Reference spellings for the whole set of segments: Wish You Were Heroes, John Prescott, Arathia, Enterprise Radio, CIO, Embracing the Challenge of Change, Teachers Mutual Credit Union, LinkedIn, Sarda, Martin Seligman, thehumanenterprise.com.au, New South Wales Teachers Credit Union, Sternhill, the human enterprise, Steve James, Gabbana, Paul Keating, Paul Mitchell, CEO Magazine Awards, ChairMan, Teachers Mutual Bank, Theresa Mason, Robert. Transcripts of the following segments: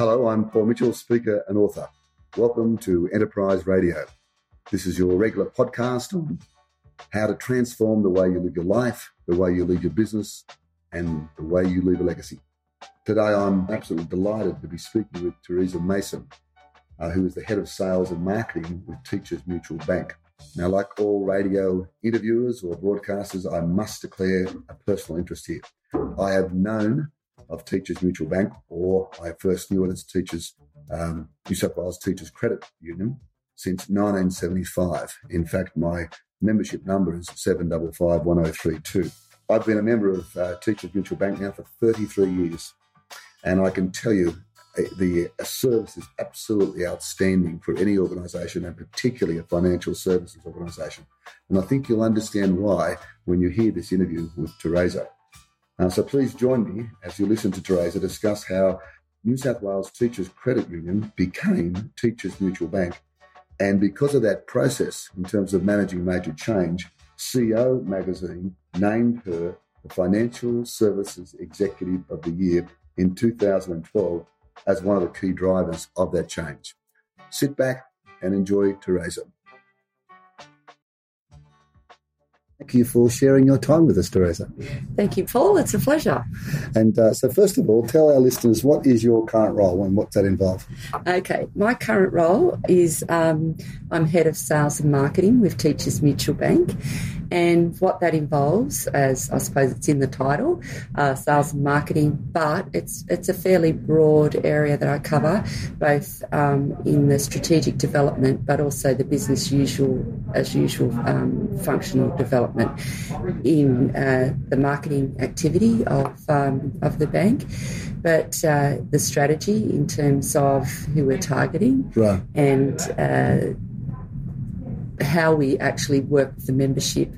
Hello, I'm Paul Mitchell, speaker and author. Welcome to Enterprise Radio. This is your regular podcast on how to transform the way you live your life, the way you lead your business, and the way you leave a legacy. Today, I'm absolutely delighted to be speaking with Theresa Mason, who is the head of sales and marketing with Teachers Mutual Bank. Now, like all radio interviewers or broadcasters, I must declare a personal interest here. I have known of Teachers Mutual Bank, or I first knew it as Teachers, New South Wales Teachers Credit Union, since 1975. In fact, my membership number is 7551032. I've been a member of Teachers Mutual Bank now for 33 years, and I can tell you the service is absolutely outstanding for any organisation, and particularly a financial services organisation. And I think you'll understand why when you hear this interview with Theresa. So please join me as you listen to Theresa discuss how New South Wales Teachers Credit Union became Teachers Mutual Bank. And because of that process, in terms of managing major change, CEO Magazine named her the Financial Services Executive of the Year in 2012 as one of the key drivers of that change. Sit back and enjoy Theresa. Thank you for sharing your time with us, Theresa. Thank you, Paul. It's a pleasure. And so first of all, tell our listeners, what is your current role and what's that involved? Okay, my current role is I'm head of sales and marketing with Teachers Mutual Bank. And what that involves, as I suppose it's in the title, sales and marketing, but it's a fairly broad area that I cover, both in the strategic development, but also the business as usual functional development in the marketing activity of the bank, but the strategy in terms of who we're targeting, right, and how we actually work with the membership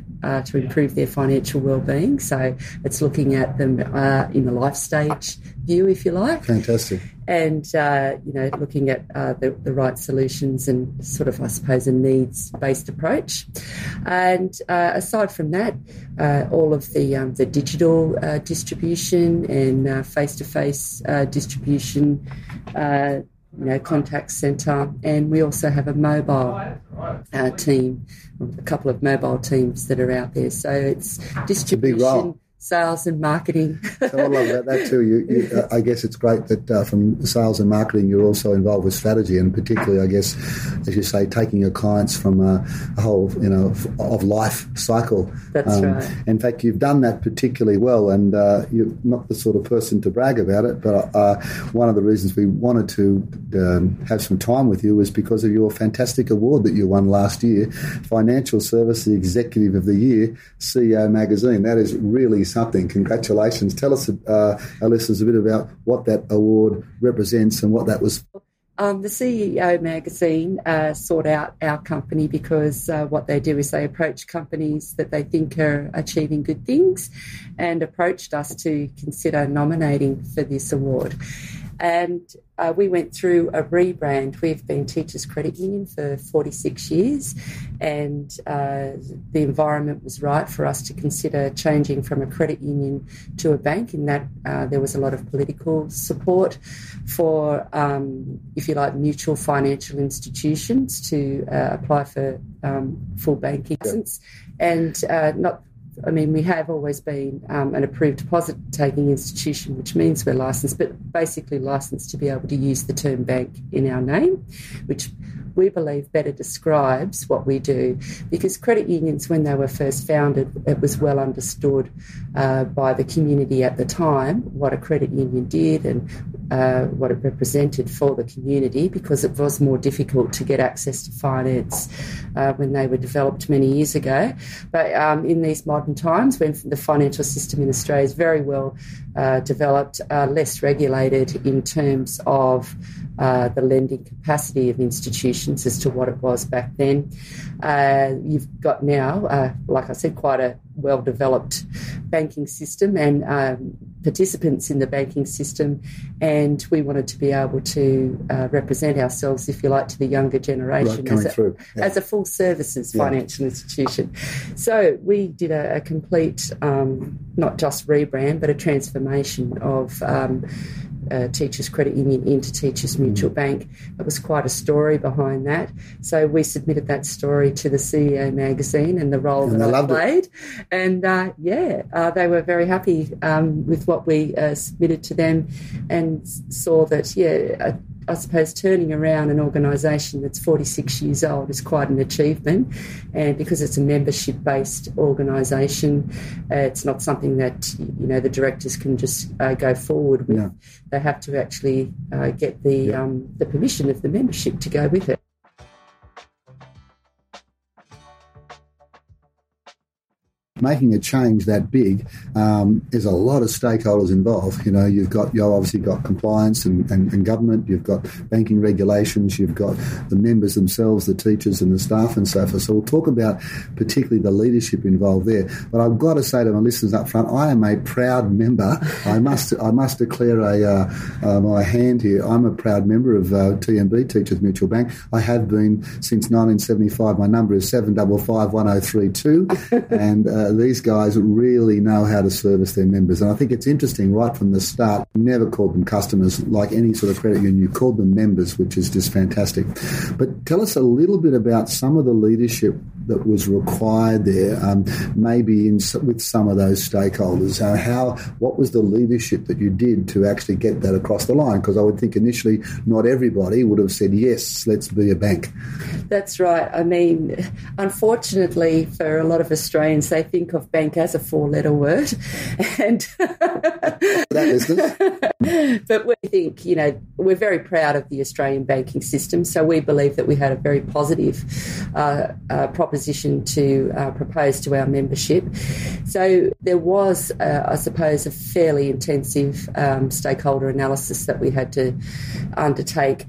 to improve their financial wellbeing. So it's looking at them in the life stage view, if you like. Fantastic. And, looking at the right solutions and sort of, I suppose, a needs-based approach. And aside from that, all of the digital distribution and face-to-face distribution, contact centre, and we also have a mobile team, a couple of mobile teams that are out there. So it's distribution, sales and marketing. So I love that too. You, I guess it's great that from sales and marketing you're also involved with strategy, and particularly, I guess, as you say, taking your clients from a whole, of life cycle. That's right. In fact, you've done that particularly well, and you're not the sort of person to brag about it, but one of the reasons we wanted to have some time with you was because of your fantastic award that you won last year, Financial Services Executive of the Year, CEO Magazine. That is really something. Congratulations. Tell us, our listeners, a bit about what that award represents and what that was. The CEO Magazine sought out our company because what they do is they approach companies that they think are achieving good things, and approached us to consider nominating for this award. And we went through a rebrand. We've been Teachers Credit Union for 46 years, and the environment was right for us to consider changing from a credit union to a bank, in that there was a lot of political support for, if you like, mutual financial institutions to apply for full banking license. And we have always been an approved deposit-taking institution, which means we're licensed, but basically licensed to be able to use the term bank in our name, which we believe better describes what we do. Because credit unions, when they were first founded, it was well understood by the community at the time what a credit union did and what it represented for the community, because it was more difficult to get access to finance when they were developed many years ago. But in these modern times, when the financial system in Australia is very well developed, less regulated in terms of the lending capacity of institutions as to what it was back then. You've got now, like I said, quite a well-developed banking system and participants in the banking system, and we wanted to be able to represent ourselves, if you like, to the younger generation, right, as a full services financial institution. So we did a complete, not just rebrand, but a transformation of Teachers Credit Union into Teachers Mutual Bank. It was quite a story behind that. So we submitted that story to the CEO Magazine and the role and that I played. And, they were very happy with what we submitted to them and saw that, I suppose turning around an organisation that's 46 years old is quite an achievement, and because it's a membership-based organisation, it's not something that, the directors can just go forward with. No. They have to actually get the permission of the membership to go with it. Making a change that big, there's a lot of stakeholders involved. You've obviously got compliance and government, you've got banking regulations, you've got the members themselves, the teachers and the staff and so forth. So we'll talk about particularly the leadership involved there. But I've got to say to my listeners up front, I am a proud member. I must declare my hand here. I'm a proud member of TMB, Teachers Mutual Bank. I have been since 1975. My number is 7551032, and these guys really know how to service their members. And I think it's interesting right from the start, never called them customers like any sort of credit union. You called them members, which is just fantastic. But tell us a little bit about some of the leadership that was required there, with some of those stakeholders. What was the leadership that you did to actually get that across the line? Because I would think initially not everybody would have said, yes, let's be a bank. That's right. I mean, unfortunately for a lot of Australians, they think of bank as a four-letter word. And but we think, we're very proud of the Australian banking system, so we believe that we had a very positive proposition to propose to our membership. So there was, a fairly intensive stakeholder analysis that we had to undertake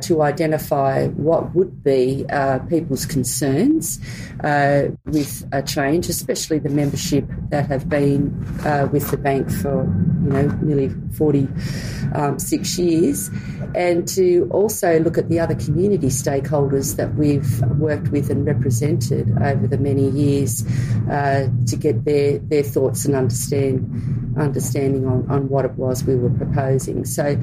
to identify what would be people's concerns with a change, especially the membership that have been with the bank for nearly 46 years, and to also look at the other community stakeholders that we've worked with and represented over the many years to get their thoughts and understanding on what it was we were proposing. So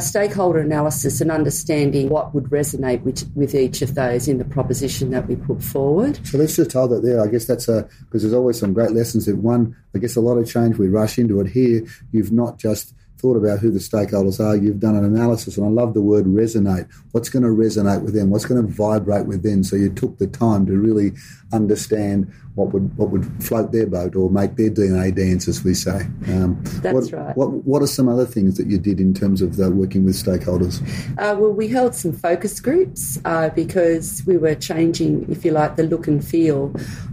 stakeholder analysis and understanding what would resonate with each of those in the proposition that we put forward. So let's just hold it there. I guess because there's always some great lessons in one. I guess a lot of change, we rush into it. Here, you've not just thought about who the stakeholders are, you've done an analysis, and I love the word resonate. What's going to resonate with them? What's going to vibrate with them? So you took the time to really understand what would float their boat or make their DNA dance, as we say. That's right. What are some other things that you did in terms of working with stakeholders? We held some focus groups because we were changing, if you like, the look and feel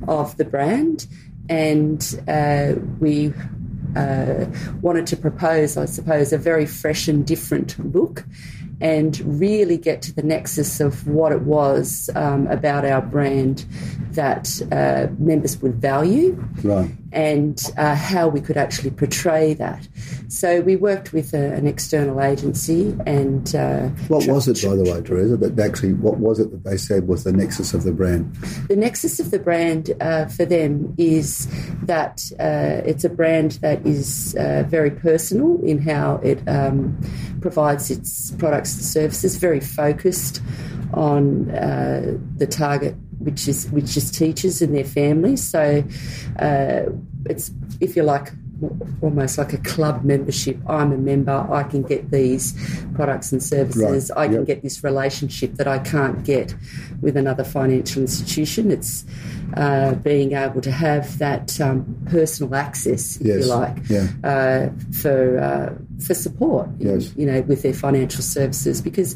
of the brand, and we wanted to propose, I suppose, a very fresh and different look and really get to the nexus of what it was about our brand that members would value. Right. And how we could actually portray that. So we worked with an external agency and... what was it, by the way, Theresa, what was it that they said was the nexus of the brand? The nexus of the brand for them is that it's a brand that is very personal in how it provides its products and services, very focused on the target, which is teachers and their families. So it's, if you like, almost like a club membership. I'm a member. I can get these products and services. Right. I can get this relationship that I can't get with another financial institution. It's being able to have that personal access, if you like, for support, with their financial services, because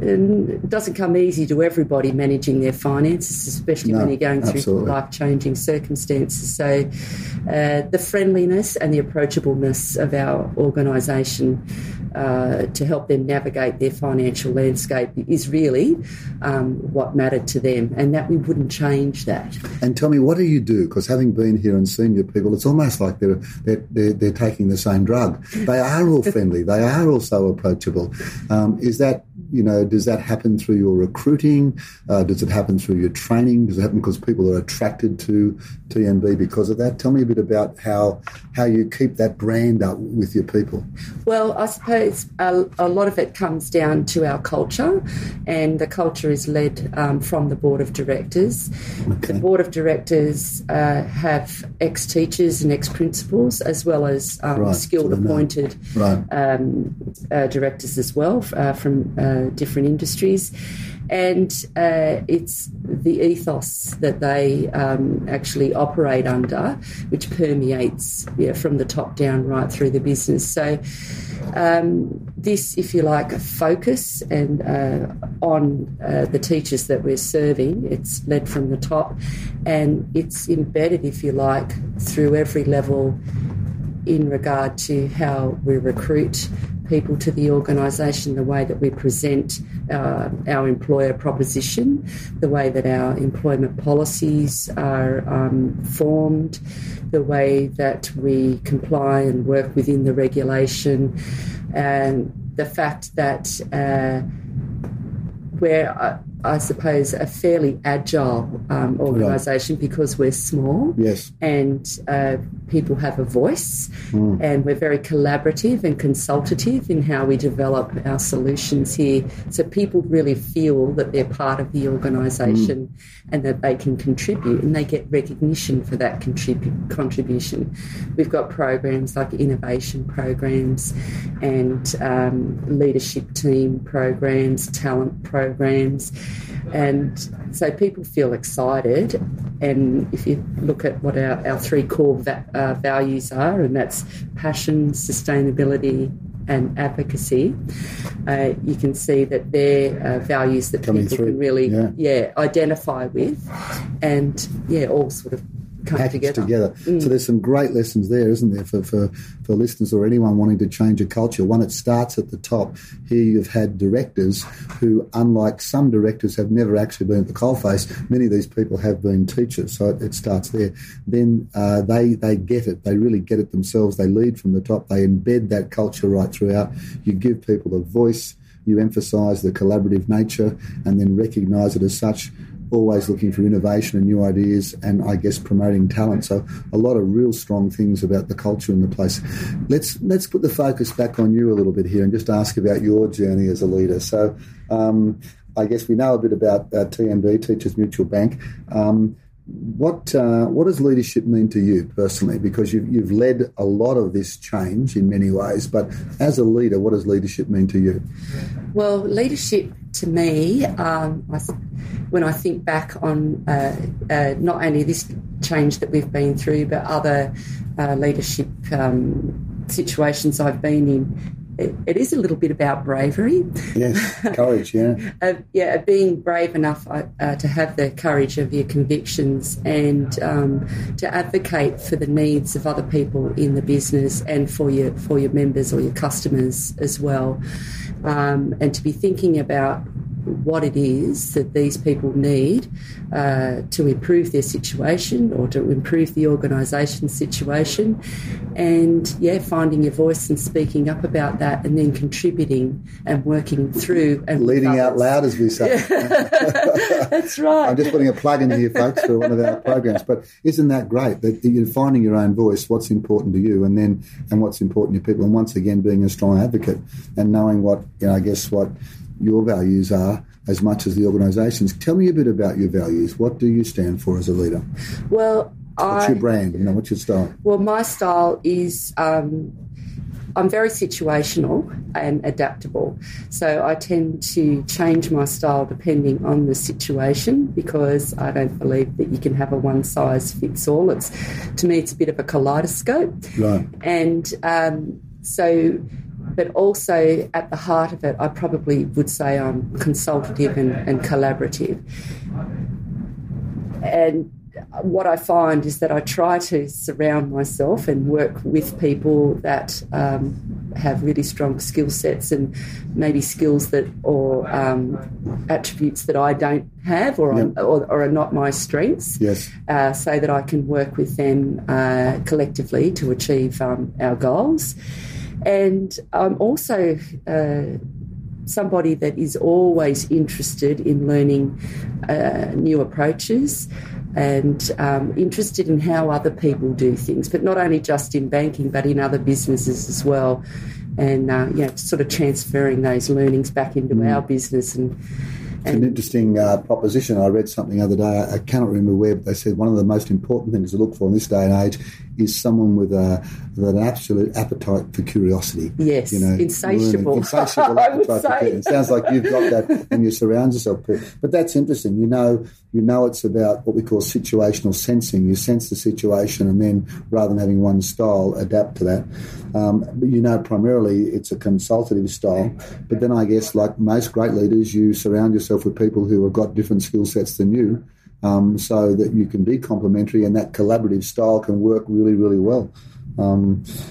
it doesn't come easy to everybody managing their finances, especially when you're going through life-changing circumstances. So the friendliness and the approachableness of our organisation to help them navigate their financial landscape is really what mattered to them, and that we wouldn't change that. And tell me, what do you do? Because having been here and seen your people, it's almost like they're taking the same drug. They are all friendly. They are also approachable. Is that You know, does that happen through your recruiting? Does it happen through your training? Does it happen because people are attracted to TNB because of that? Tell me a bit about how you keep that brand up with your people. Well, I suppose a lot of it comes down to our culture, and the culture is led from the board of directors. Okay. The board of directors have ex-teachers and ex-principals as well as skilled appointed directors as well from different industries, and it's the ethos that they actually operate under, which permeates from the top down right through the business. So this, if you like, focus and on the teachers that we're serving, it's led from the top, and it's embedded, if you like, through every level in regard to how we recruit people to the organisation, the way that we present our employer proposition, the way that our employment policies are formed, the way that we comply and work within the regulation, and the fact that we're, I suppose, a fairly agile organisation because we're small, and people have a voice, and we're very collaborative and consultative in how we develop our solutions here. So people really feel that they're part of the organisation and that they can contribute, and they get recognition for that contribution. We've got programs like innovation programs and leadership team programs, talent programs. And so people feel excited, and if you look at what our three core values are, and that's passion, sustainability and advocacy, you can see that they're values that people can really identify with and, all sort of come together. So there's some great lessons there, isn't there, for listeners or anyone wanting to change a culture. One, it starts at the top. Here you've had directors who, unlike some directors, have never actually been at the coalface. Many of these people have been teachers, so it starts there. Then they get it. They really get it themselves. They lead from the top. They embed that culture right throughout. You give people a voice. You emphasise the collaborative nature and then recognise it as such. Always looking for innovation and new ideas, and I guess promoting talent. So a lot of real strong things about the culture in the place. Let's put the focus back on you a little bit here and just ask about your journey as a leader. So I guess we know a bit about TMB, Teachers Mutual Bank. What does leadership mean to you personally? Because you've led a lot of this change in many ways, but as a leader, what does leadership mean to you? Well, leadership to me, when I think back on not only this change that we've been through, but other leadership situations I've been in, it is a little bit about bravery. Yes, courage, being brave enough to have the courage of your convictions and to advocate for the needs of other people in the business and for your members or your customers as well, and to be thinking about what it is that these people need to improve their situation or to improve the organisation's situation, and finding your voice and speaking up about that, and then contributing and working through and leading out loud, as we say. That's right. I'm just putting a plug in here, folks, for one of our programs. But isn't that great that you're finding your own voice, what's important to you, and what's important to people, and once again being a strong advocate and knowing what your values are as much as the organisation's. Tell me a bit about your values. What do you stand for as a leader? Well, what's your brand? What's your style? Well, my style is I'm very situational and adaptable. So I tend to change my style depending on the situation, because I don't believe that you can have a one-size-fits-all. To me, it's a bit of a kaleidoscope. Right. And but also at the heart of it, I probably would say I'm consultative and collaborative. And what I find is that I try to surround myself and work with people that have really strong skill sets and maybe skills that attributes that I don't have or are not my strengths, so that I can work with them collectively to achieve our goals. And I'm also somebody that is always interested in learning new approaches and interested in how other people do things, but not only just in banking but in other businesses as well, and sort of transferring those learnings back into our business. It's an interesting proposition. I read something the other day, I cannot remember where, but they said one of the most important things to look for in this day and age is someone with an absolute appetite for curiosity. Yes, insatiable. Insatiable appetite for curiosity. It sounds like you've got that and you surround yourself with. But that's interesting. You know it's about what we call situational sensing. You sense the situation and then rather than having one style, adapt to that. But primarily it's a consultative style. But then I guess like most great leaders, you surround yourself with people who have got different skill sets than you. So that you can be complementary and that collaborative style can work really, really well.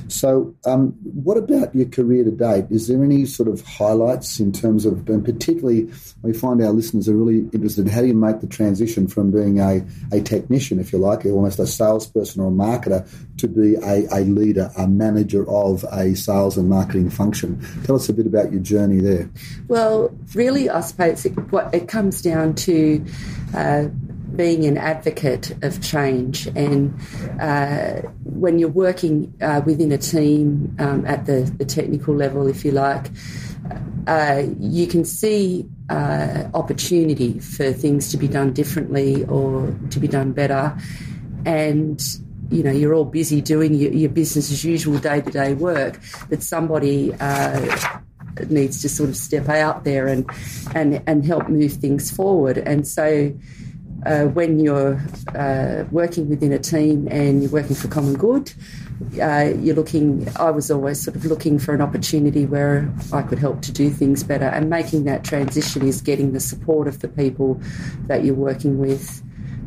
So what about your career to date? Is there any sort of highlights in terms of, and particularly we find our listeners are really interested, how do you make the transition from being a technician, if you like, almost a salesperson or a marketer, to be a leader, a manager of a sales and marketing function? Tell us a bit about your journey there. Well, really, I suppose it comes down to being an advocate of change, and when you're working within a team at the technical level, if you like, you can see opportunity for things to be done differently or to be done better, and you're all busy doing your business as usual day-to-day work, but somebody needs to sort of step out there and help move things forward. And so when you're working within a team and you're working for common good, I was always sort of looking for an opportunity where I could help to do things better, and making that transition is getting the support of the people that you're working with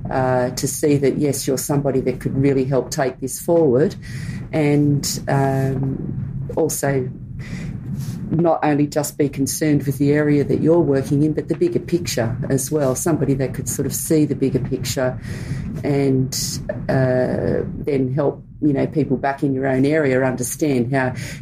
to see that, yes, you're somebody that could really help take this forward, and also not only just be concerned with the area that you're working in, but the bigger picture as well, somebody that could sort of see the bigger picture and then help, people back in your own area understand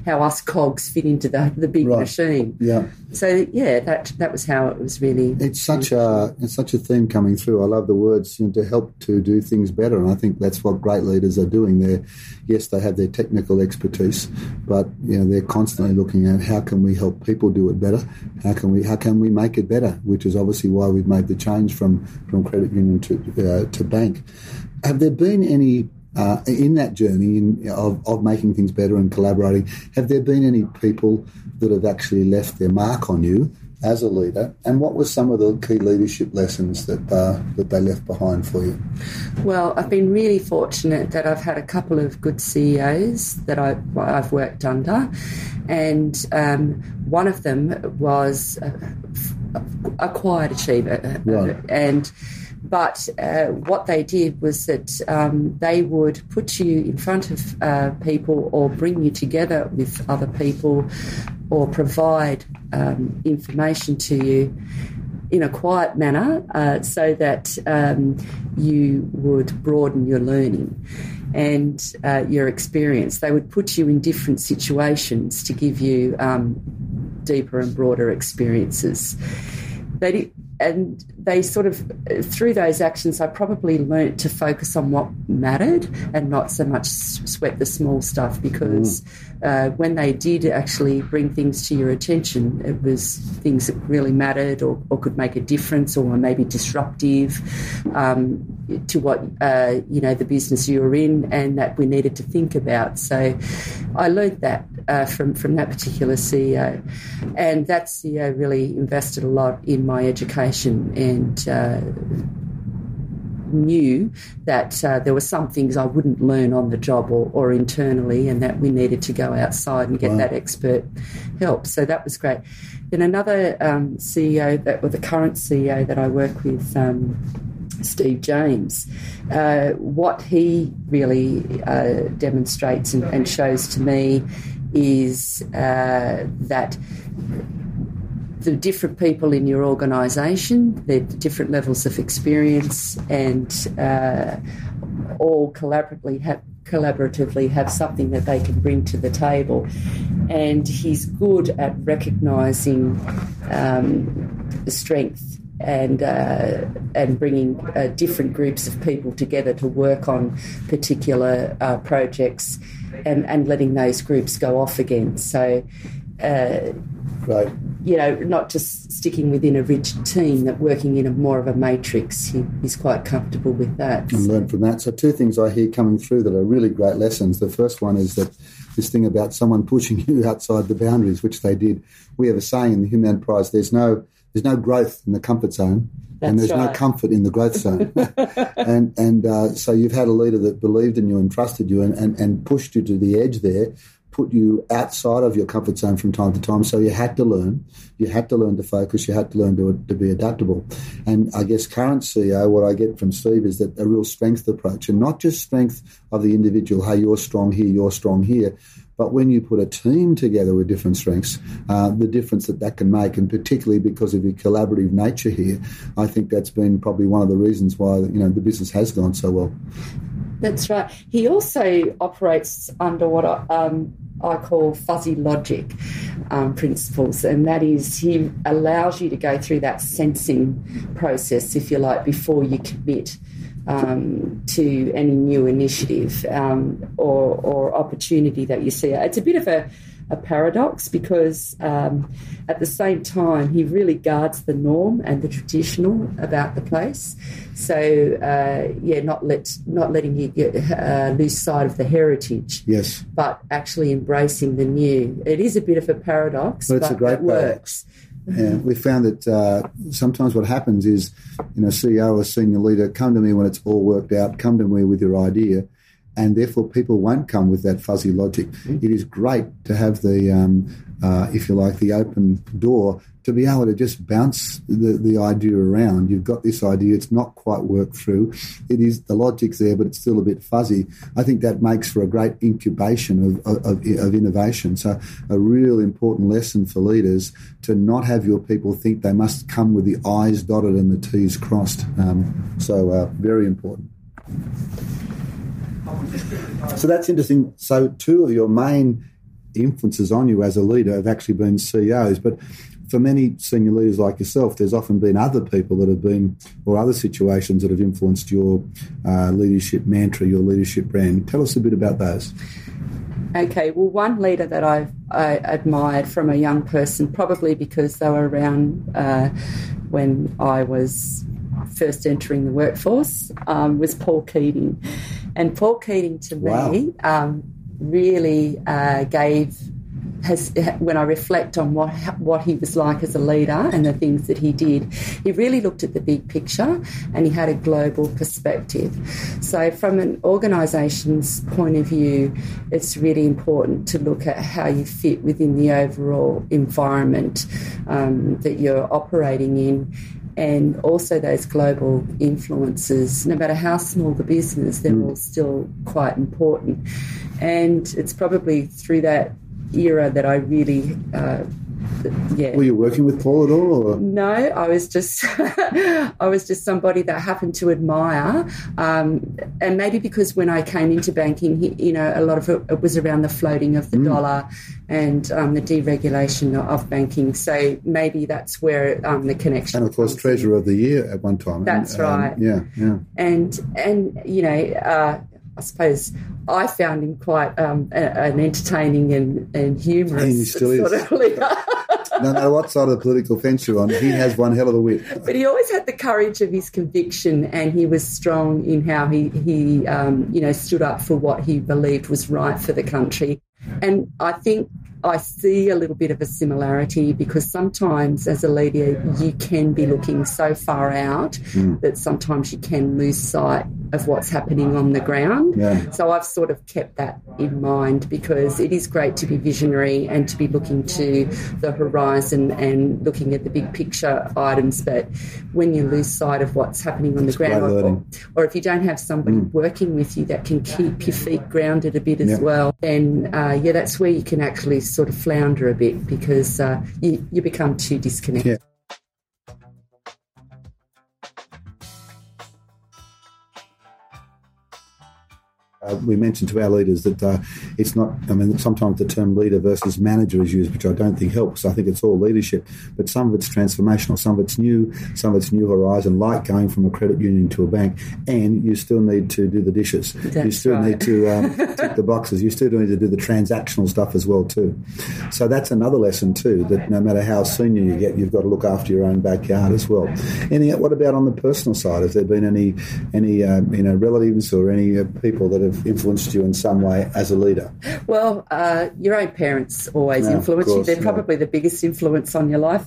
how us cogs fit into the big machine. Yeah. So, that was how it was really. It's such a theme coming through. I love the words, to help to do things better, and I think that's what great leaders are doing there. Yes, they have their technical expertise, but, they're constantly looking at how can we help people do it better? How can we make it better? Which is obviously why we've made the change from credit union to bank. Have there been any in that journey of making things better and collaborating, have there been any people that have actually left their mark on you as a leader? And what were some of the key leadership lessons that they left behind for you? Well, I've been really fortunate that I've had a couple of good CEOs that I've worked under, and one of them was a quiet achiever. Right. But what they did was that they would put you in front of people or bring you together with other people or provide information to you in a quiet manner so that you would broaden your learning and your experience. They would put you in different situations to give you deeper and broader experiences. And they sort of, through those actions, I probably learnt to focus on what mattered and not so much sweat the small stuff, because when they did actually bring things to your attention, it was things that really mattered or could make a difference or were maybe disruptive to what, the business you were in, and that we needed to think about. So I learnt that from that particular CEO. And that CEO really invested a lot in my education, and knew that there were some things I wouldn't learn on the job or internally, and that we needed to go outside and get that expert help. So that was great. Then another CEO, the current CEO that I work with, Steve James, what he really demonstrates and shows to me is that the different people in your organisation, the different levels of experience, and all collaboratively have collaboratively have something that they can bring to the table. And he's good at recognising strength and bringing different groups of people together to work on particular projects and letting those groups go off again. So, right. You know, not just sticking within a rigid team, that working in a more of a matrix. He's quite comfortable with that. And learn from that. So two things I hear coming through that are really great lessons. The first one is that this thing about someone pushing you outside the boundaries, which they did. We have a saying in the human enterprise, there's no growth in the comfort zone. That's and there's right. no comfort in the growth zone. and so you've had a leader that believed in you and trusted you and pushed you to the edge there, put you outside of your comfort zone from time to time. So you had to learn. You had to learn to focus. You had to learn to be adaptable. And I guess current CEO, what I get from Steve is that a real strength approach, and not just strength of the individual, hey, you're strong here, but when you put a team together with different strengths, the difference that can make, and particularly because of your collaborative nature here, I think that's been probably one of the reasons why, you know, the business has gone so well. That's right. He also operates under what I call fuzzy logic principles, and that is he allows you to go through that sensing process, if you like, before you commit to any new initiative or opportunity that you see. It's a bit of a paradox because at the same time he really guards the norm and the traditional about the place. So, not letting you lose sight of the heritage. Yes. But actually embracing the new. It is a bit of a paradox, but it works. Yeah, we found that sometimes what happens is, you know, CEO or senior leader, come to me when it's all worked out, come to me with your idea, and therefore people won't come with that fuzzy logic. Mm-hmm. It is great to have the, if you like, the open door to be able to just bounce the idea around. You've got this idea. It's not quite worked through. It is, the logic's there, but it's still a bit fuzzy. I think that makes for a great incubation of innovation. So a real important lesson for leaders to not have your people think they must come with the I's dotted and the T's crossed. So very important. So that's interesting. So two of your main influences on you as a leader have actually been CEOs, but for many senior leaders like yourself, there's often been other people that have been, or other situations that have influenced your leadership mantra, your leadership brand. Tell us a bit about those. Okay, well, one leader that I admired from a young person, probably because they were around when I was first entering the workforce, was Paul Keating. And Paul Keating, to me, really when I reflect on what he was like as a leader and the things that he did, he really looked at the big picture and he had a global perspective. So from an organisation's point of view, it's really important to look at how you fit within the overall environment that you're operating in, and also those global influences. No matter how small the business, they're all still quite important. And it's probably through that era that I really, Were you working with Paul at all? Or? No, I was just, somebody that I happened to admire, and maybe because when I came into banking, a lot of it was around the floating of the dollar and the deregulation of banking. So maybe that's where the connection. And of course, Treasurer of the Year at one time. That's right. Yeah. And you know. I suppose I found him quite an entertaining and humorous sort of leader. No matter what side of the political fence you're on, he has one hell of a wit. But he always had the courage of his conviction, and he was strong in how he stood up for what he believed was right for the country. And I think I see a little bit of a similarity, because sometimes as a leader you can be looking so far out that sometimes you can lose sight of what's happening on the ground. Yeah. So I've sort of kept that in mind, because it is great to be visionary and to be looking to the horizon and looking at the big picture items, but when you lose sight of what's happening on the ground, or if you don't have somebody working with you that can keep your feet grounded a bit as well, then that's where you can actually sort of flounder a bit, because you become too disconnected. Yeah. We mentioned to our leaders that it's not, I mean, sometimes the term leader versus manager is used, which I don't think helps. I think it's all leadership, but some of it's transformational, some of it's new, some of it's new horizon, like going from a credit union to a bank, and you still need to do the dishes. That's you still right. need to tick the boxes. You still need to do the transactional stuff as well too. So that's another lesson too, that no matter how senior you get, you've got to look after your own backyard as well. And yet, what about on the personal side? Have there been any relatives or any people that have influenced you in some way as a leader? Well, your own parents always influence you. They're probably the biggest influence on your life.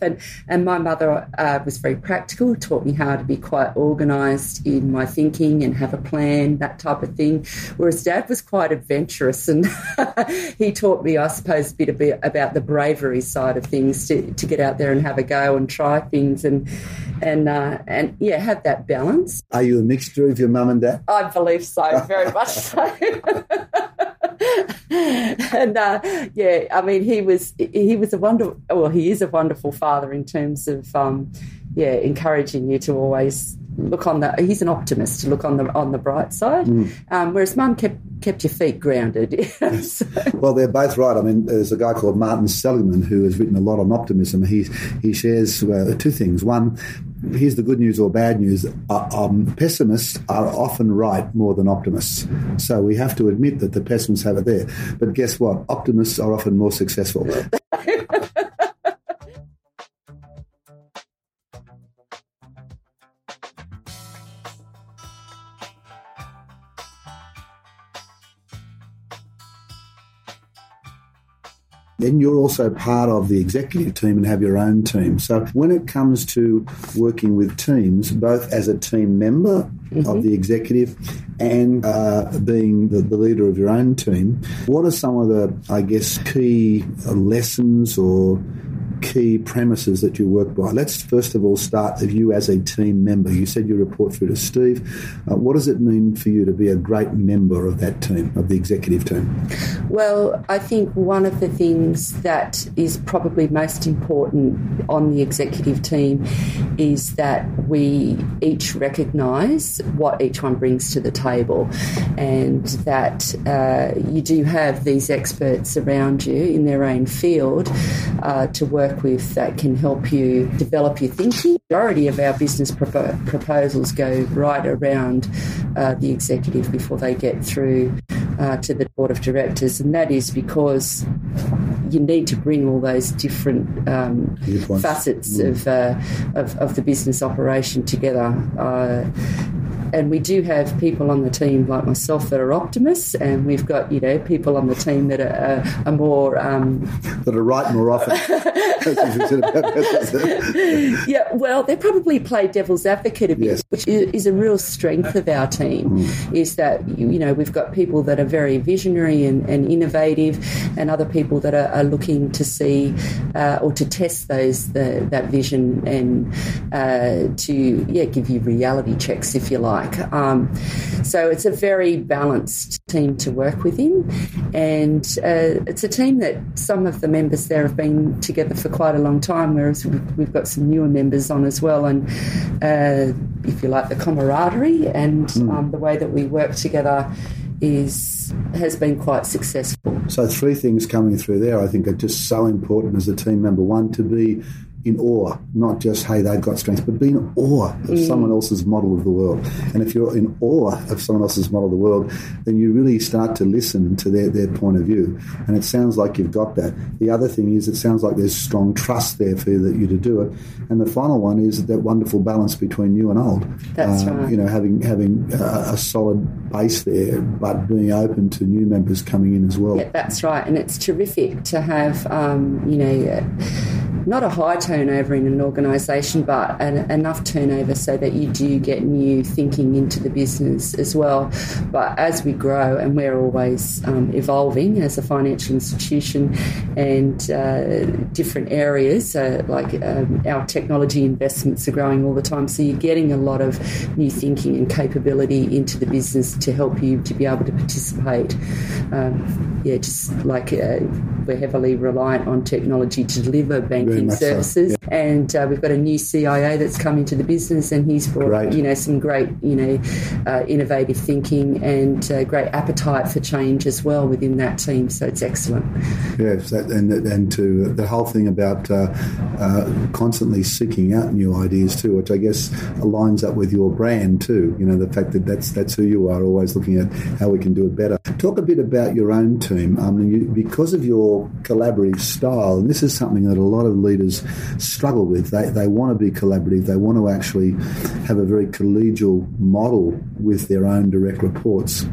And my mother was very practical, taught me how to be quite organised in my thinking and have a plan, that type of thing, whereas Dad was quite adventurous and he taught me, I suppose, a bit about the bravery side of things, to get out there and have a go and try things and have that balance. Are you a mixture of your mum and dad? I believe so, very much so. And he was a wonderful. Well, he is a wonderful father in terms of encouraging you to always look on the. He's an optimist, to look on the bright side, whereas Mum kept your feet grounded. Yes. Well, they're both right. I mean, there's a guy called Martin Seligman who has written a lot on optimism. He shares two things. One, here's the good news or bad news. Pessimists are often right more than optimists. So we have to admit that the pessimists have it there. But guess what? Optimists are often more successful. Then you're also part of the executive team and have your own team. So when it comes to working with teams, both as a team member of the executive and being the leader of your own team, what are some of the, I guess, key lessons or key premises that you work by? Let's first of all start with you as a team member. You said you report through to Steve. What does it mean for you to be a great member of that team, of the executive team? Well, I think one of the things that is probably most important on the executive team is that we each recognise what each one brings to the table, and that you do have these experts around you in their own field to work with that can help you develop your thinking. The majority of our business proposals go right around the executive before they get through to the board of directors, and that is because you need to bring all those different facets of the business operation together. And we do have people on the team like myself that are optimists, and we've got, people on the team that are more... that are right more often. Yeah, well, they probably play devil's advocate a bit, which is a real strength of our team, is that, we've got people that are very visionary and innovative, and other people that are looking to see or to test that vision and to give you reality checks, if you like. So it's a very balanced team to work within, and it's a team that some of the members there have been together for quite a long time, whereas we've got some newer members on as well, and if you like, the camaraderie and the way that we work together has been quite successful. So three things coming through there I think are just so important as a team member. One, to be in awe, not just, hey, they've got strengths, but be in awe of someone else's model of the world. And if you're in awe of someone else's model of the world, then you really start to listen to their point of view. And it sounds like you've got that. The other thing is it sounds like there's strong trust there for you to do it. And the final one is that wonderful balance between new and old. That's right. Having a solid base there, but being open to new members coming in as well. Yeah, that's right. And it's terrific to have, not a high turnover in an organisation, but enough turnover so that you do get new thinking into the business as well. But as we grow, and we're always evolving as a financial institution, and different areas our technology investments are growing all the time, so you're getting a lot of new thinking and capability into the business to help you to be able to participate. We're heavily reliant on technology to deliver banking services. and we've got a new CIO that's come into the business, and he's brought some great innovative thinking and great appetite for change as well within that team. So it's excellent. Yes, and to the whole thing about constantly seeking out new ideas too, which I guess aligns up with your brand too. You know, the fact that that's who you are, always looking at how we can do it better. Talk a bit about your own team. Because of your collaborative style, and this is something that a lot of leaders struggle with. They want to be collaborative. They want to actually have a very collegial model with their own direct reports,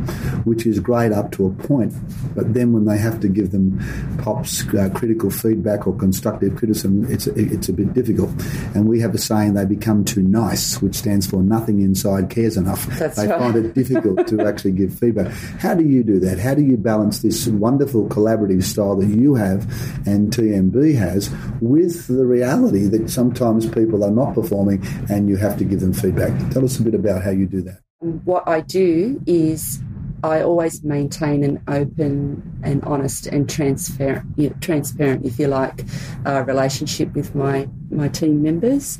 which is great up to a point. But then when they have to give them POPs, critical feedback or constructive criticism, it's a bit difficult. And we have a saying, they become too nice, which stands for nothing inside cares enough. They find it difficult to actually give feedback. How do you do that? How do you balance this wonderful collaborative style that you have and TMB has with the reality that sometimes people are not performing and you have to give them feedback? Tell us a bit about how you do that. What I do is I always maintain an open and honest and transparent, if you like, relationship with my team members.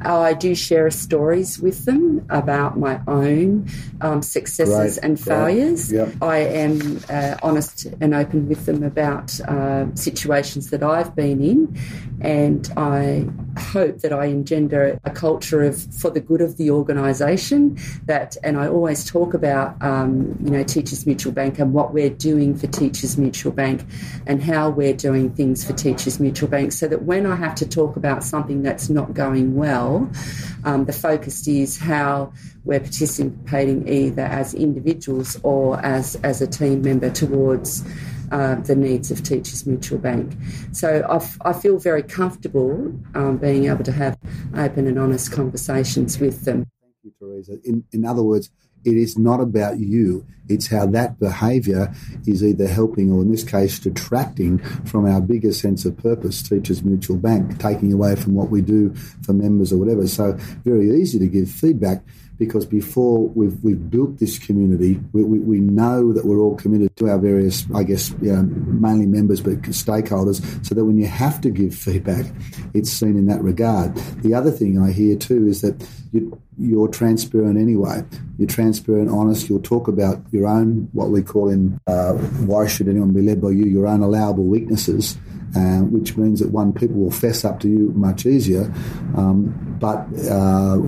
I do share stories with them about my own successes and failures. Yep. I am honest and open with them about situations that I've been in, and I hope that I engender a culture for the good of the organisation. And I always talk about Teachers Mutual Bank and what we're doing for Teachers Mutual Bank and how we're doing things for Teachers Mutual Bank, so that when I have to talk about something that's not going well, the focus is how we're participating either as individuals or as a team member towards the needs of Teachers Mutual Bank. So I feel very comfortable being able to have open and honest conversations with them. Thank you, Theresa. In other words, it is not about you. It's how that behaviour is either helping or, in this case, detracting from our bigger sense of purpose, Teachers Mutual Bank, taking away from what we do for members or whatever. So very easy to give feedback, because before we've built this community, we know that we're all committed to our various, I guess, mainly members but stakeholders, so that when you have to give feedback, it's seen in that regard. The other thing I hear too is that you're transparent anyway. You're transparent, honest. You'll talk about your own, what we call in why should anyone be led by you, your own allowable weaknesses, which means that people will fess up to you much easier. But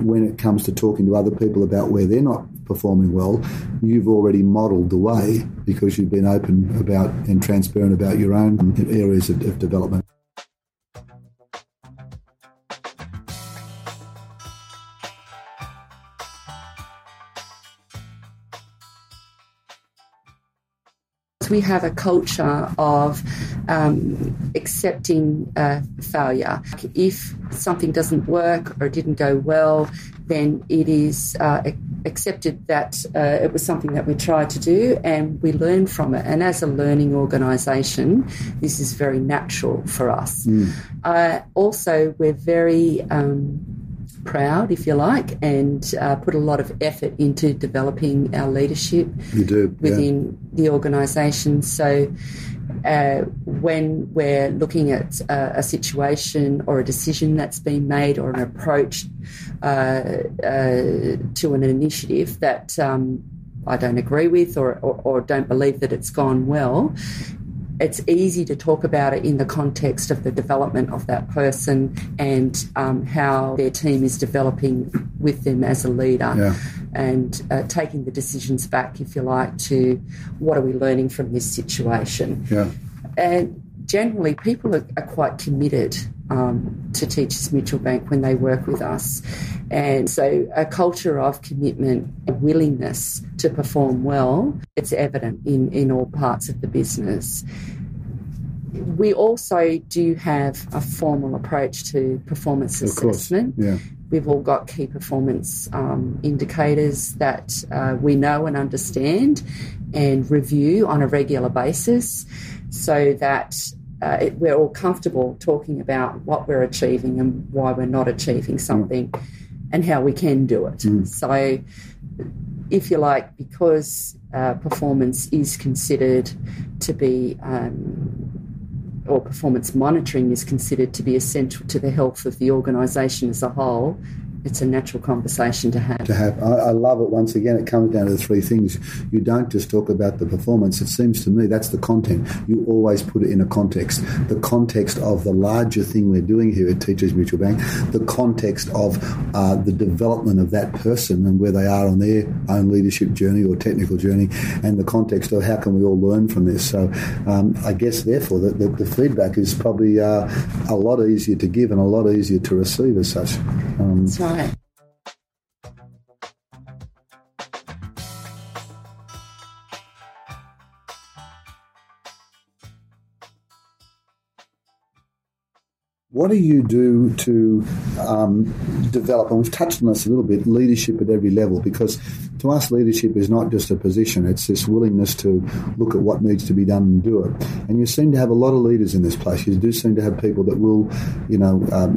when it comes to talking to other people about where they're not performing well, you've already modelled the way because you've been open about and transparent about your own areas of development. We have a culture of accepting failure. If something doesn't work or it didn't go well, then it is accepted that it was something that we tried to do and we learn from it. And as a learning organisation, this is very natural for us. Mm. Also, we're very proud, if you like, and put a lot of effort into developing our leadership within the organisation. So when we're looking at a situation or a decision that's been made or an approach to an initiative that I don't agree with or don't believe that it's gone well, it's easy to talk about it in the context of the development of that person and how their team is developing with them as a leader, and taking the decisions back, if you like, to what are we learning from this situation. Yeah. And generally people are quite committed to Teachers Mutual Bank when they work with us. And so a culture of commitment and willingness to perform well, it's evident in all parts of the business. We also do have a formal approach to performance assessment. Yeah. We've all got key performance indicators that we know and understand and review on a regular basis, so that we're all comfortable talking about what we're achieving and why we're not achieving something and how we can do it. Mm. So, if you like, because performance is considered to be or performance monitoring is considered to be essential to the health of the organisation as a whole, it's a natural conversation to have. I love it. Once again, it comes down to the three things. You don't just talk about the performance. It seems to me that's the content. You always put it in a context. The context of the larger thing we're doing here at Teachers Mutual Bank, the context of the development of that person and where they are on their own leadership journey or technical journey, and the context of how can we all learn from this. So I guess, therefore, the feedback is probably a lot easier to give and a lot easier to receive as such. That's right. What do you do to develop, and we've touched on this a little bit, leadership at every level? Because to us, leadership is not just a position. It's this willingness to look at what needs to be done and do it. And you seem to have a lot of leaders in this place. You do seem to have people that will,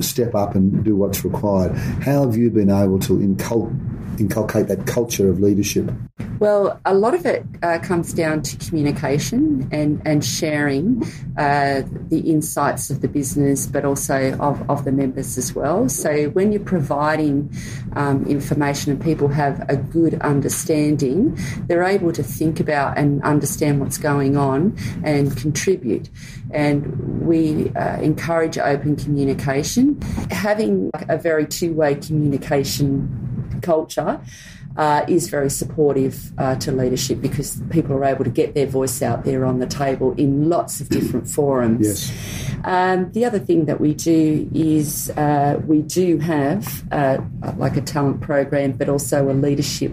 step up and do what's required. How have you been able to inculcate that culture of leadership? Well, a lot of it comes down to communication and sharing the insights of the business, but also of the members as well. So when you're providing information and people have a good understanding, they're able to think about and understand what's going on and contribute. And we encourage open communication. Having a very two-way communication culture is very supportive to leadership, because people are able to get their voice out there on the table in lots of different forums. Yes. The other thing that we do is we do have like a talent program, but also a leadership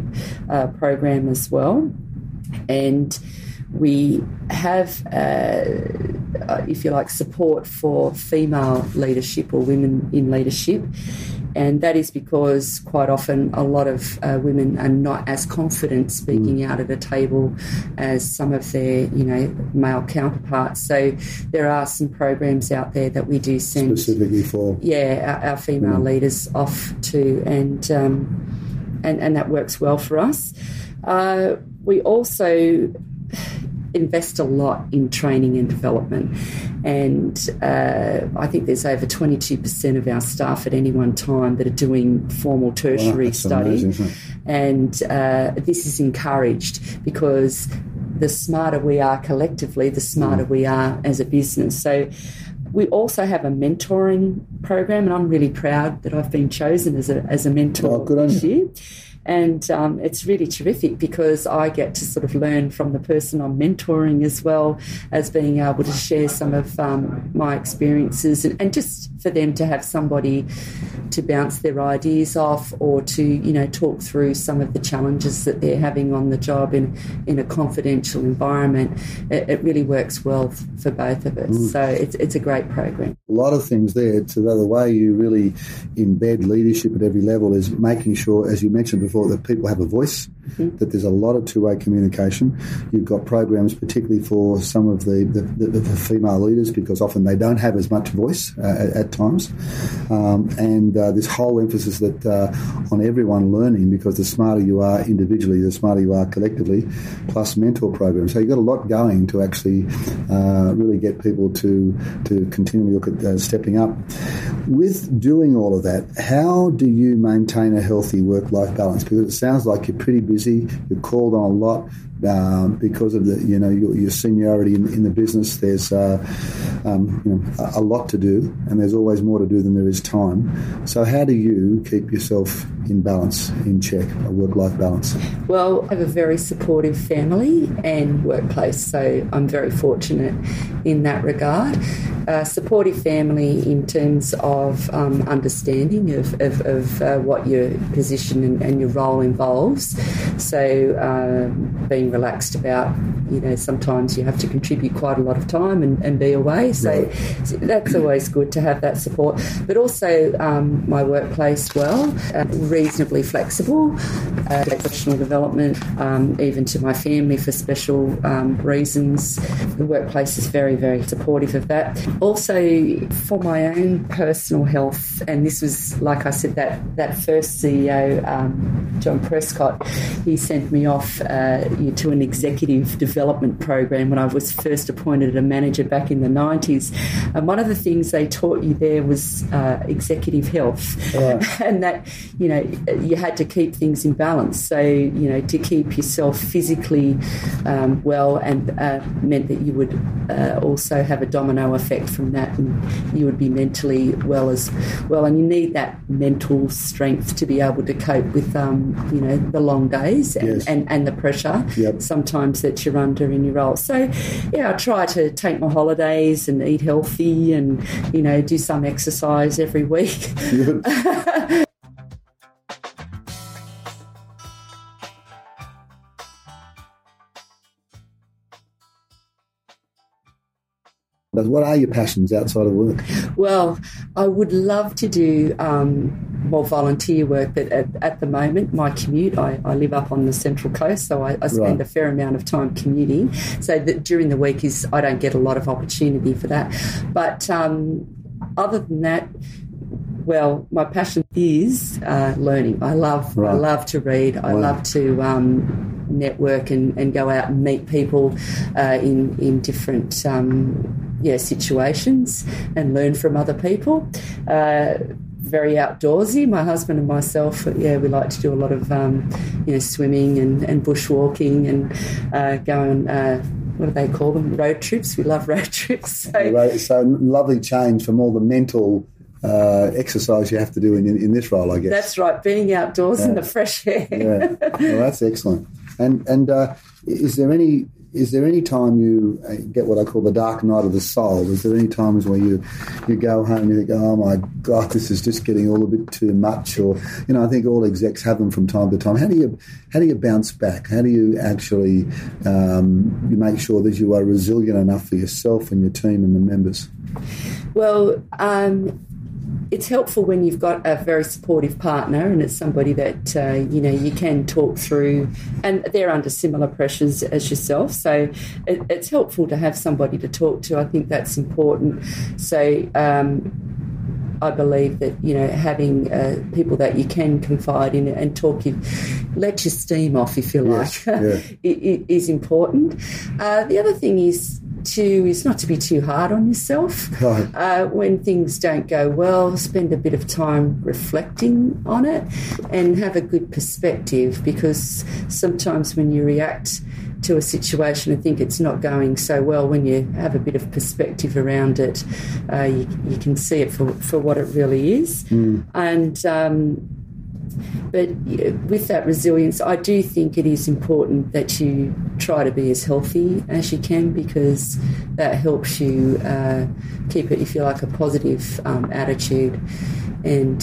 program as well. And we have, if you like, support for female leadership or women in leadership. And that is because quite often a lot of women are not as confident speaking out at a table as some of their, male counterparts. So there are some programs out there that we do send specifically for our female leaders off to, and that works well for us. We also invest a lot in training and development, and I think there's over 22% of our staff at any one time that are doing formal tertiary study. Amazing, and this is encouraged, because the smarter we are collectively, the smarter we are as a business. So we also have a mentoring program, and I'm really proud that I've been chosen as a mentor this year. And it's really terrific, because I get to sort of learn from the person I'm mentoring, as well as being able to share some of my experiences, and just for them to have somebody to bounce their ideas off, or to, talk through some of the challenges that they're having on the job in a confidential environment. It really works well for both of us. So it's a great program. A lot of things there. So the way you really embed leadership at every level is making sure, as you mentioned before, that people have a voice, that there's a lot of two-way communication. You've got programs particularly for some of the female leaders, because often they don't have as much voice at times. And this whole emphasis that on everyone learning, because the smarter you are individually, the smarter you are collectively, plus mentor programs. So you've got a lot going to actually really get people to continually look at stepping up. With doing all of that, how do you maintain a healthy work-life balance? Because it sounds like you're pretty busy, you're called on a lot because of the your seniority in the business. There's a lot to do, and there's always more to do than there is time. So how do you keep yourself in balance, in check, a work-life balance? Well, I have a very supportive family and workplace, so I'm very fortunate in that regard. Supportive family in terms of understanding of what your position and your role involves. So being relaxed about, sometimes you have to contribute quite a lot of time and be away. So that's always good to have that support. But also my workplace, reasonably flexible, professional development, even to my family for special reasons. The workplace is very, very supportive of that. Also, for my own personal health, and this was, like I said, that first CEO, John Prescott, he sent me off to an executive development program when I was first appointed a manager back in the 90s. And one of the things they taught you there was executive health. Right. And that, you know, you had to keep things in balance. So, you know, to keep yourself physically well and meant that you would also have a domino effect from that, and you would be mentally well as well. And you need that mental strength to be able to cope with, you know, the long days and, yes, and the pressure, yep, sometimes that you're under in your role. So, yeah, I try to take my holidays and eat healthy and, you know, do some exercise every week. Yes. But what are your passions outside of work? Well, I would love to do more volunteer work, but at the moment, my commute, I live up on the Central Coast, so I spend, right, a fair amount of time commuting. So that during the week is I don't get a lot of opportunity for that. But other than that, well, my passion is learning. I love to read. I, wow, love to network and go out and meet people in different situations and learn from other people. Very outdoorsy. My husband and myself, we like to do a lot of swimming and bushwalking and going. What do they call them? Road trips. We love road trips. So lovely change from all the mental exercise you have to do in this role, I guess. That's right. Being outdoors, yeah, in the fresh air. Yeah. Well, that's excellent. And is there any time you get what I call the dark night of the soul? Is there any times where you go home and you think, oh, my God, this is just getting all a bit too much? Or, you know, I think all execs have them from time to time. How do you bounce back? How do you actually you make sure that you are resilient enough for yourself and your team and the members? Well, it's helpful when you've got a very supportive partner and it's somebody that, you can talk through, and they're under similar pressures as yourself. So it's helpful to have somebody to talk to. I think that's important. So I believe that, you know, having people that you can confide in and talk in, let your steam off, if you like, yes, yeah, is important. The other thing is not to be too hard on yourself. Right. When things don't go well, spend a bit of time reflecting on it and have a good perspective, because sometimes when you react to a situation and think it's not going so well, when you have a bit of perspective around it, you can see it for what it really is. Mm. And but with that resilience, I do think it is important that you try to be as healthy as you can, because that helps you keep it, if you like, a positive attitude. And,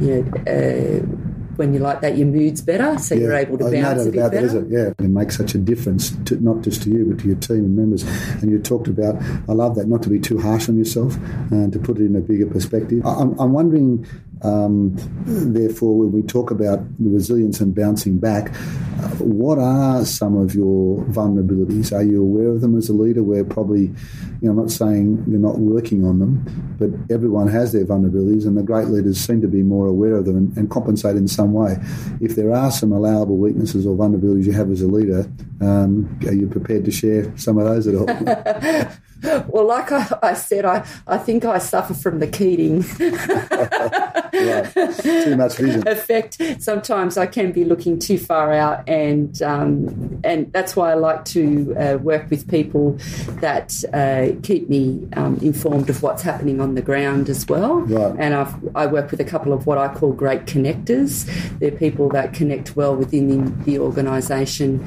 you know, when you're like that, your mood's better, so you're able to bounce a bit better. It makes such a difference, not just to you, but to your team and members. And you talked about, I love that, not to be too harsh on yourself, and to put it in a bigger perspective. I'm wondering, therefore, when we talk about resilience and bouncing back, what are some of your vulnerabilities? Are you aware of them as a leader? Where probably, I'm not saying you're not working on them, but everyone has their vulnerabilities, and the great leaders seem to be more aware of them and compensate in some way. If there are some allowable weaknesses or vulnerabilities you have as a leader, are you prepared to share some of those at all? Well, like I said, I think I suffer from the Keating too much vision effect. Sometimes I can be looking too far out, and that's why I like to work with people that keep me informed of what's happening on the ground as well. Right. And I work with a couple of what I call great connectors. They're people that connect well within the organisation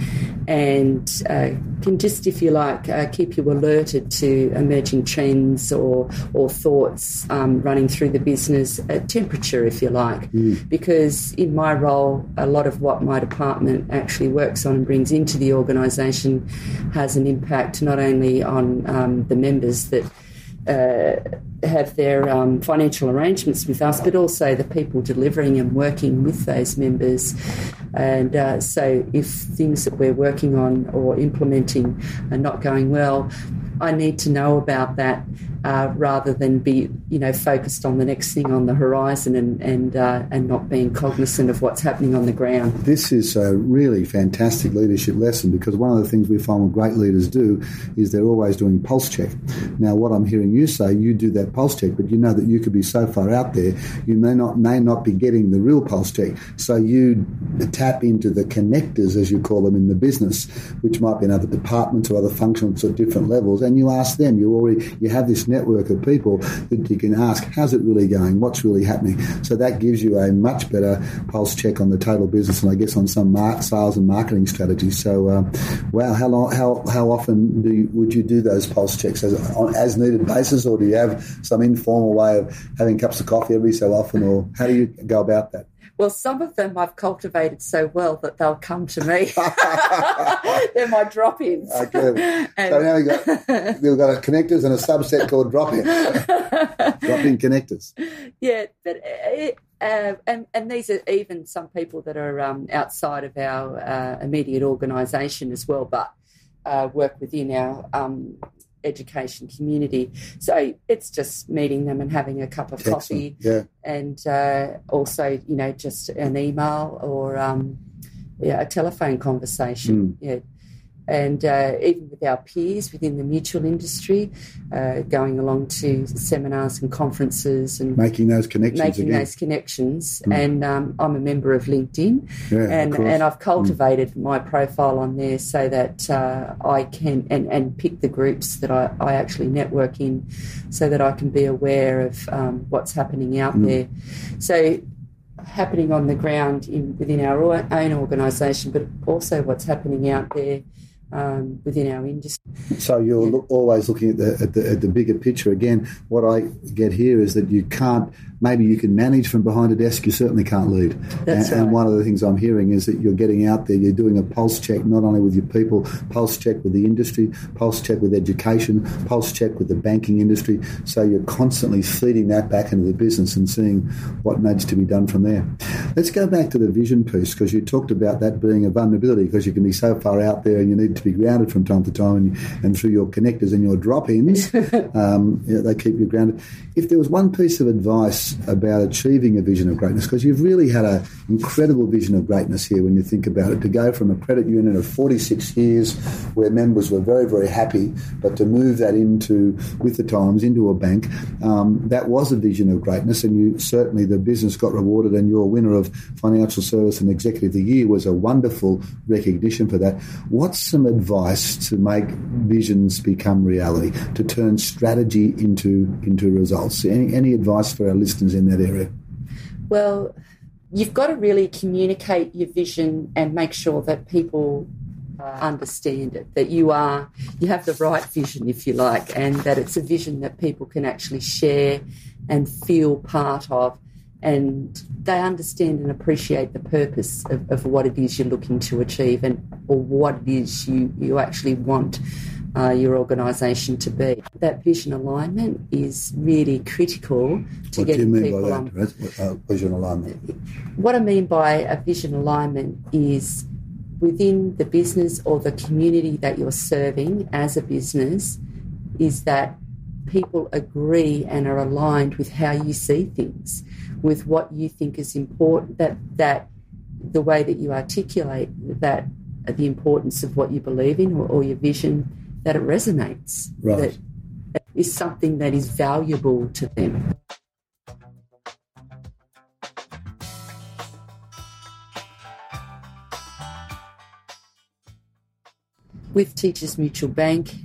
and can just, if you like, keep you alerted to emerging trends or thoughts running through the business at temperature, if you like, because in my role, a lot of what my department actually works on and brings into the organisation has an impact not only on the members that have their financial arrangements with us, but also the people delivering and working with those members. And so if things that we're working on or implementing are not going well, I need to know about that rather than be, focused on the next thing on the horizon and not being cognizant of what's happening on the ground. This is a really fantastic leadership lesson, because one of the things we find what great leaders do is they're always doing pulse check. Now, what I'm hearing you say, you do that pulse check, but you know that you could be so far out there, you may not be getting the real pulse check. So you tap into the connectors, as you call them, in the business, which might be in other departments or other functions at different levels, and you ask them. You have this network of people that you can ask, how's it really going? What's really happening? So that gives you a much better pulse check on the total business, and I guess on some sales and marketing strategies. So, wow, how often would you do those pulse checks on as needed basis, or do you have some informal way of having cups of coffee every so often, or how do you go about that? Well, some of them I've cultivated so well that they'll come to me. They're my drop-ins. Okay. So now we've got a connectors and a subset called drop-ins. Drop-in connectors. Yeah, but and these are even some people that are outside of our immediate organisation as well, but work within our education community. So it's just meeting them and having a cup of coffee. Yeah. And also, just an email or a telephone conversation. Mm. Yeah. And even with our peers within the mutual industry, going along to seminars and conferences and making those connections. Mm. And I'm a member of LinkedIn, and I've cultivated my profile on there so that I can and pick the groups that I actually network in, so that I can be aware of what's happening out there. So, happening on the ground within our own organisation, but also what's happening out there within our industry. So you're always looking at the bigger picture. Again, what I get here is that you can't. Maybe you can manage from behind a desk. You certainly can't lead. That's right. And one of the things I'm hearing is that you're getting out there. You're doing a pulse check, not only with your people, pulse check with the industry, pulse check with education, pulse check with the banking industry. So you're constantly feeding that back into the business and seeing what needs to be done from there. Let's go back to the vision piece, because you talked about that being a vulnerability, because you can be so far out there and you need to be grounded from time to time, and through your connectors and your drop-ins, they keep you grounded. If there was one piece of advice about achieving a vision of greatness, because you've really had an incredible vision of greatness here when you think about it, to go from a credit union of 46 years where members were very, very happy, but to move that with the times into a bank, that was a vision of greatness, and you certainly the business got rewarded, and your winner of Financial Service and Executive of the Year was a wonderful recognition for that. What's some advice to make visions become reality, to turn strategy into results? Any advice for our listeners in that area? Well, you've got to really communicate your vision and make sure that people understand it, that you have the right vision, if you like, and that it's a vision that people can actually share and feel part of, and they understand and appreciate the purpose of what it is you're looking to achieve or what it is you actually want your organisation to be. That vision alignment is really critical to what getting people... vision alignment? What I mean by a vision alignment is within the business or the community that you're serving as a business, is that people agree and are aligned with how you see things, with what you think is important, that the way that you articulate that, the importance of what you believe in or your vision, that it resonates, right. That is something that is valuable to them. With Teachers Mutual Bank,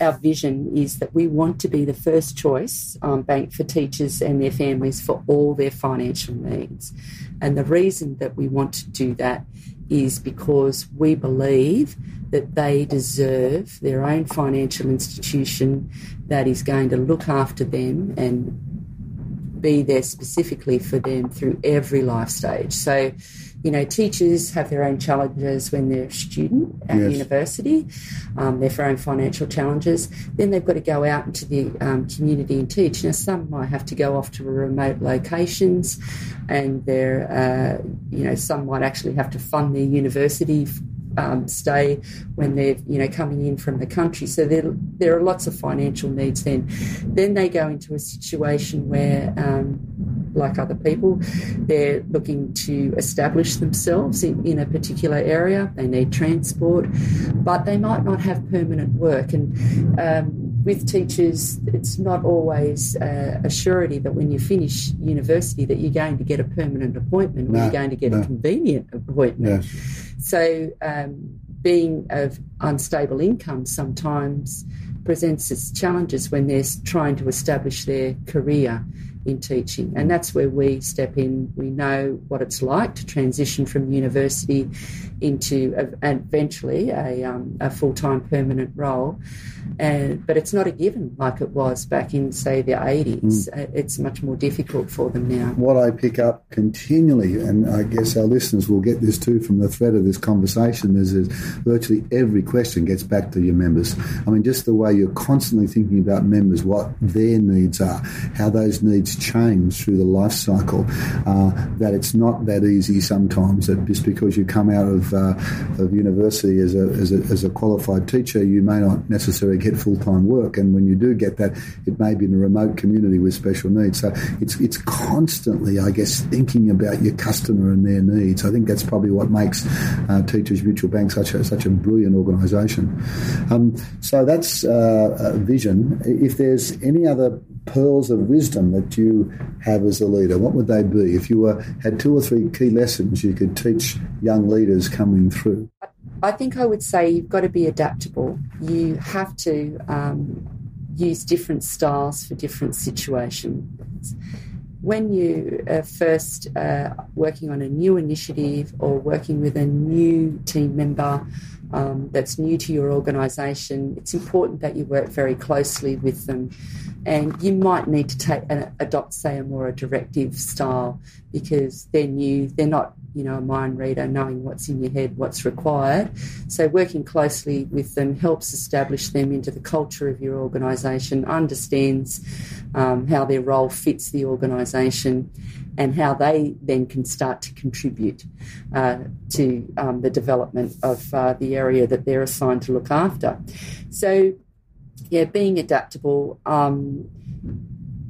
our vision is that we want to be the first choice bank for teachers and their families for all their financial needs. And the reason that we want to do that is because we believe that they deserve their own financial institution that is going to look after them and be there specifically for them through every life stage. So, teachers have their own challenges when they're a student at university, their own financial challenges. Then they've got to go out into the community and teach. Now, some might have to go off to remote locations, and some might actually have to fund their university stay when they're, coming in from the country. So there are lots of financial needs then. Then they go into a situation where, like other people, they're looking to establish themselves in a particular area. They need transport, but they might not have permanent work. And with teachers, it's not always a surety that when you finish university that you're going to get a permanent appointment, or you're going to get a convenient appointment. Yes. So being of unstable income sometimes presents its challenges when they're trying to establish their career in teaching, and that's where we step in. We know what it's like to transition from university into eventually a full-time permanent role, but it's not a given like it was back in, say, the 80s. It's much more difficult for them now. What I pick up continually, and I guess our listeners will get this too from the thread of this conversation, is virtually every question gets back to your members. I mean, just the way you're constantly thinking about members, what their needs are, how those needs change through the life cycle, that it's not that easy sometimes, that just because you come out of university as a qualified teacher, you may not necessarily get full-time work, and when you do get that, it may be in a remote community with special needs. So it's constantly, I guess, thinking about your customer and their needs. I think that's probably what makes Teachers Mutual Bank such a brilliant organisation. So that's a vision. If there's any other pearls of wisdom that you have as a leader, what would they be? If you had two or three key lessons you could teach young leaders coming through? I think I would say you've got to be adaptable. You have to use different styles for different situations. When you are first working on a new initiative or working with a new team member that's new to your organisation, it's important that you work very closely with them. And you might need to adopt, say, a more directive style because they're new. They're not, a mind reader, knowing what's in your head, what's required. So working closely with them helps establish them into the culture of your organisation, understands how their role fits the organisation and how they then can start to contribute to the development of the area that they're assigned to look after. So, yeah, being adaptable,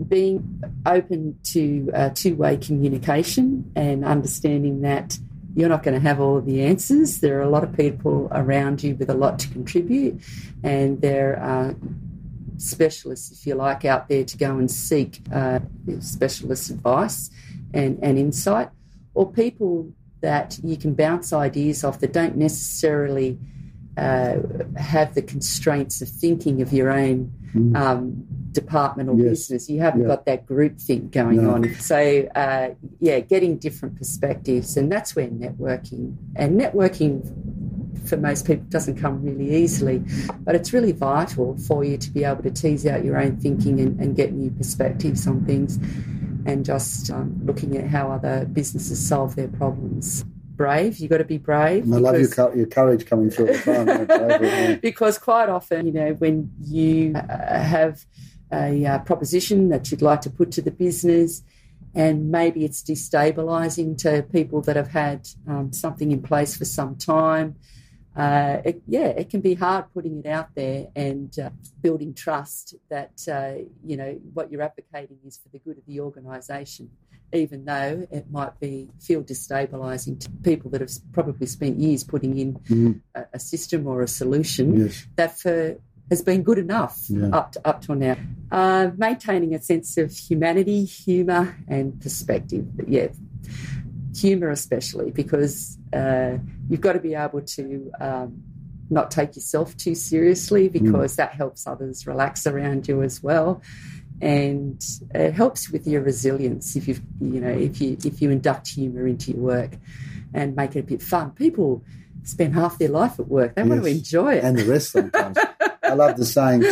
being open to two-way communication and understanding that you're not going to have all of the answers. There are a lot of people around you with a lot to contribute, and there are specialists, if you like, out there to go and seek specialist advice and insight, or people that you can bounce ideas off that don't necessarily have the constraints of thinking of your own department or business. You haven't got that group think going on. So, getting different perspectives, and that's where networking for most people doesn't come really easily, but it's really vital for you to be able to tease out your own thinking and get new perspectives on things, and just looking at how other businesses solve their problems. Brave, you've got to be brave. And I love your courage coming through the phone. Because quite often, when you have a proposition that you'd like to put to the business, and maybe it's destabilising to people that have had something in place for some time, it can be hard putting it out there and building trust that, what you're advocating is for the good of the organisation, even though it might feel destabilising to people that have probably spent years putting in a system or a solution that has been good enough up till now. Maintaining a sense of humanity, humour and perspective, humour especially, because you've got to be able to not take yourself too seriously, because that helps others relax around you as well. And it helps with your resilience if you induct humour into your work and make it a bit fun. People spend half their life at work; they want to enjoy it, and the rest sometimes. I love the saying,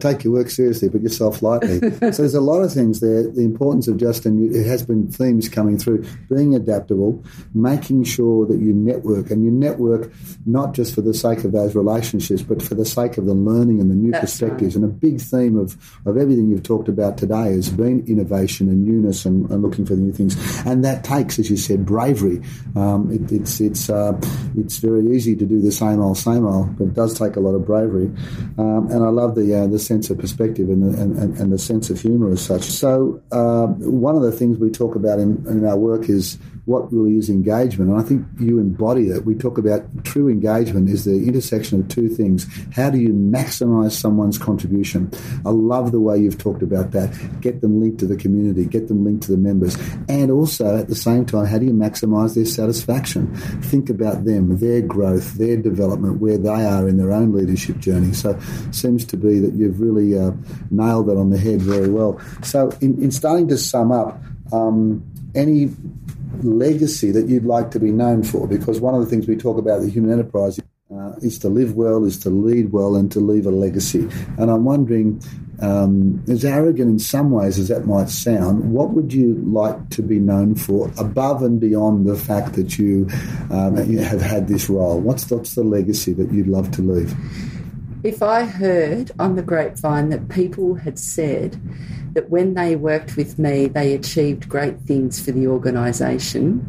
take your work seriously, but yourself lightly. So there's a lot of things there. The importance of just, and it has been themes coming through, being adaptable, making sure that you network, and you network not just for the sake of those relationships, but for the sake of the learning and the new perspectives. Right. And a big theme of everything you've talked about today has been innovation and newness and looking for the new things. And that takes, as you said, bravery. It's very easy to do the same old, but it does take a lot of bravery. And I love the sense of perspective and the sense of humour as such. So one of the things we talk about in our work is what really is engagement. And I think you embody that. We talk about true engagement is the intersection of two things. How do you maximise someone's contribution? I love the way you've talked about that. Get them linked to the community, get them linked to the members. And also, at the same time, how do you maximise their satisfaction? Think about them, their growth, their development, where they are in their own leadership journey. So it seems to be that you've really nailed that on the head very well. So in starting to sum up, any legacy that you'd like to be known for, because one of the things we talk about the human enterprise is to live well, is to lead well, and to leave a legacy. And I'm wondering, as arrogant in some ways as that might sound, what would you like to be known for above and beyond the fact that you have had this role? What's the legacy that you'd love to leave? If I heard on the grapevine that people had said that when they worked with me, they achieved great things for the organisation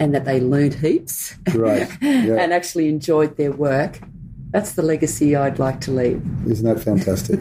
and that they learned heaps, right, yeah. And actually enjoyed their work, that's the legacy I'd like to leave. Isn't that fantastic?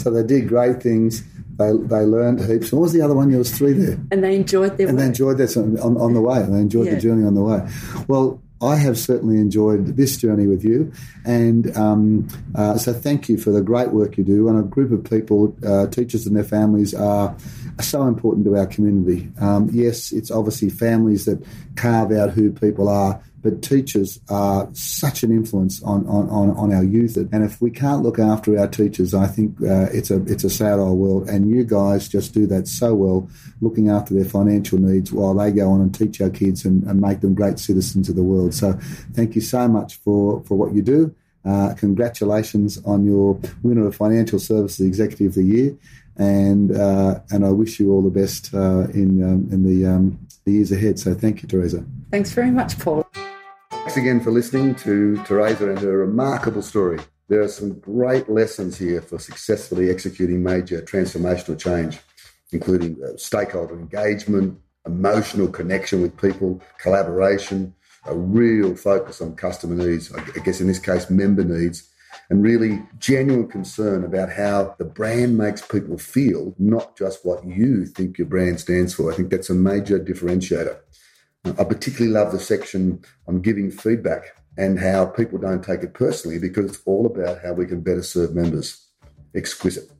So they did great things. They learned heaps. What was the other one? There was three there. And they enjoyed their work. And they enjoyed that on the way. And they enjoyed the journey on the way. Well, I have certainly enjoyed this journey with you, and so thank you for the great work you do. And a group of people, teachers and their families, are so important to our community. Yes, it's obviously families that carve out who people are, but teachers are such an influence on our youth. And if we can't look after our teachers, I think it's a sad old world. And you guys just do that so well, looking after their financial needs while they go on and teach our kids and make them great citizens of the world. So thank you so much for what you do. Congratulations on your winner of Financial Services Executive of the Year. And I wish you all the best in the years ahead. So thank you, Theresa. Thanks very much, Paul. Thanks again for listening to Theresa and her remarkable story. There are some great lessons here for successfully executing major transformational change, including stakeholder engagement, emotional connection with people, collaboration, a real focus on customer needs, I guess in this case, member needs, and really genuine concern about how the brand makes people feel, not just what you think your brand stands for. I think that's a major differentiator. I particularly love the section on giving feedback and how people don't take it personally because it's all about how we can better serve members. Exquisite.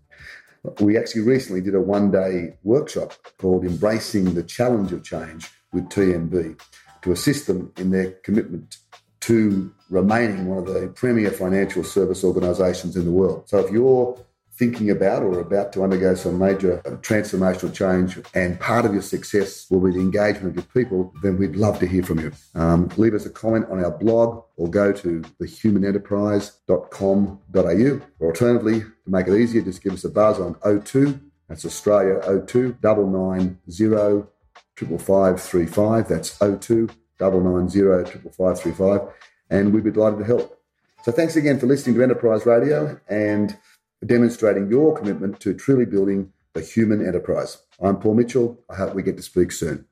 We actually recently did a one-day workshop called Embracing the Challenge of Change with TMB to assist them in their commitment to remaining one of the premier financial service organisations in the world. So if you're thinking about or about to undergo some major transformational change and part of your success will be the engagement with people, then we'd love to hear from you. Leave us a comment on our blog or go to thehumanenterprise.com.au. Or alternatively, to make it easier, just give us a buzz on 02, that's Australia 02 990 55535. That's 02 990 55535. And we'd be delighted to help. So thanks again for listening to Enterprise Radio and demonstrating your commitment to truly building the human enterprise. I'm Paul Mitchell. I hope we get to speak soon.